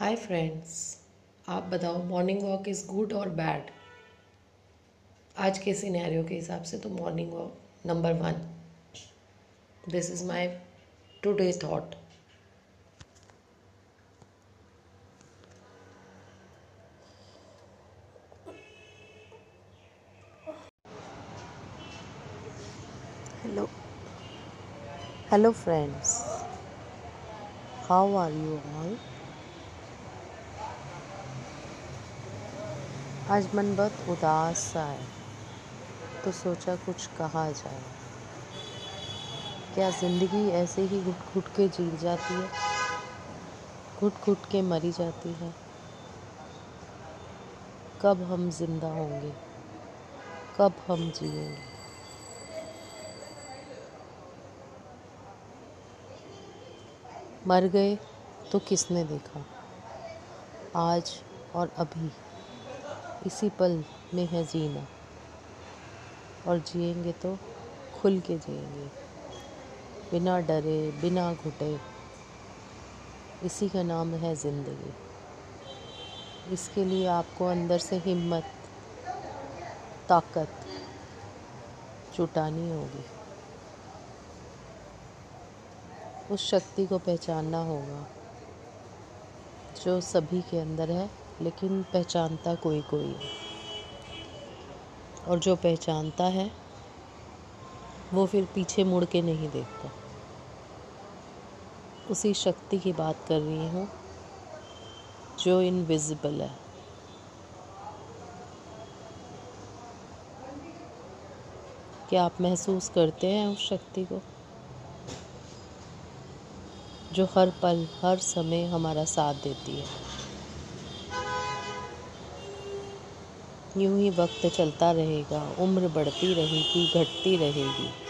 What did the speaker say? हाय friends, आप बताओ morning walk is good और बैड। आज के सिनेरियो के हिसाब से तो morning walk number 1। This is my today thought. Hello friends, how are you all. आज मन बहुत उदास सा है, तो सोचा कुछ कहा जाए। क्या ज़िंदगी ऐसे ही घुट घुट के जी जाती है, घुट घुट के मरी जाती है। कब हम जिंदा होंगे, कब हम जिएंगे। मर गए तो किसने देखा। आज और अभी इसी पल में है जीना, और जिएंगे तो खुल के जिएंगे, बिना डरे बिना घुटे। इसी का नाम है ज़िंदगी। इसके लिए आपको अंदर से हिम्मत, ताकत जुटानी होगी। उस शक्ति को पहचानना होगा जो सभी के अंदर है, लेकिन पहचानता कोई कोई है, और जो पहचानता है वो फिर पीछे मुड़ के नहीं देखता। उसी शक्ति की बात कर रही हूँ जो इनविजिबल है। क्या आप महसूस करते हैं उस शक्ति को जो हर पल हर समय हमारा साथ देती है। यूं ही वक्त चलता रहेगा, उम्र बढ़ती रहेगी, घटती रहेगी।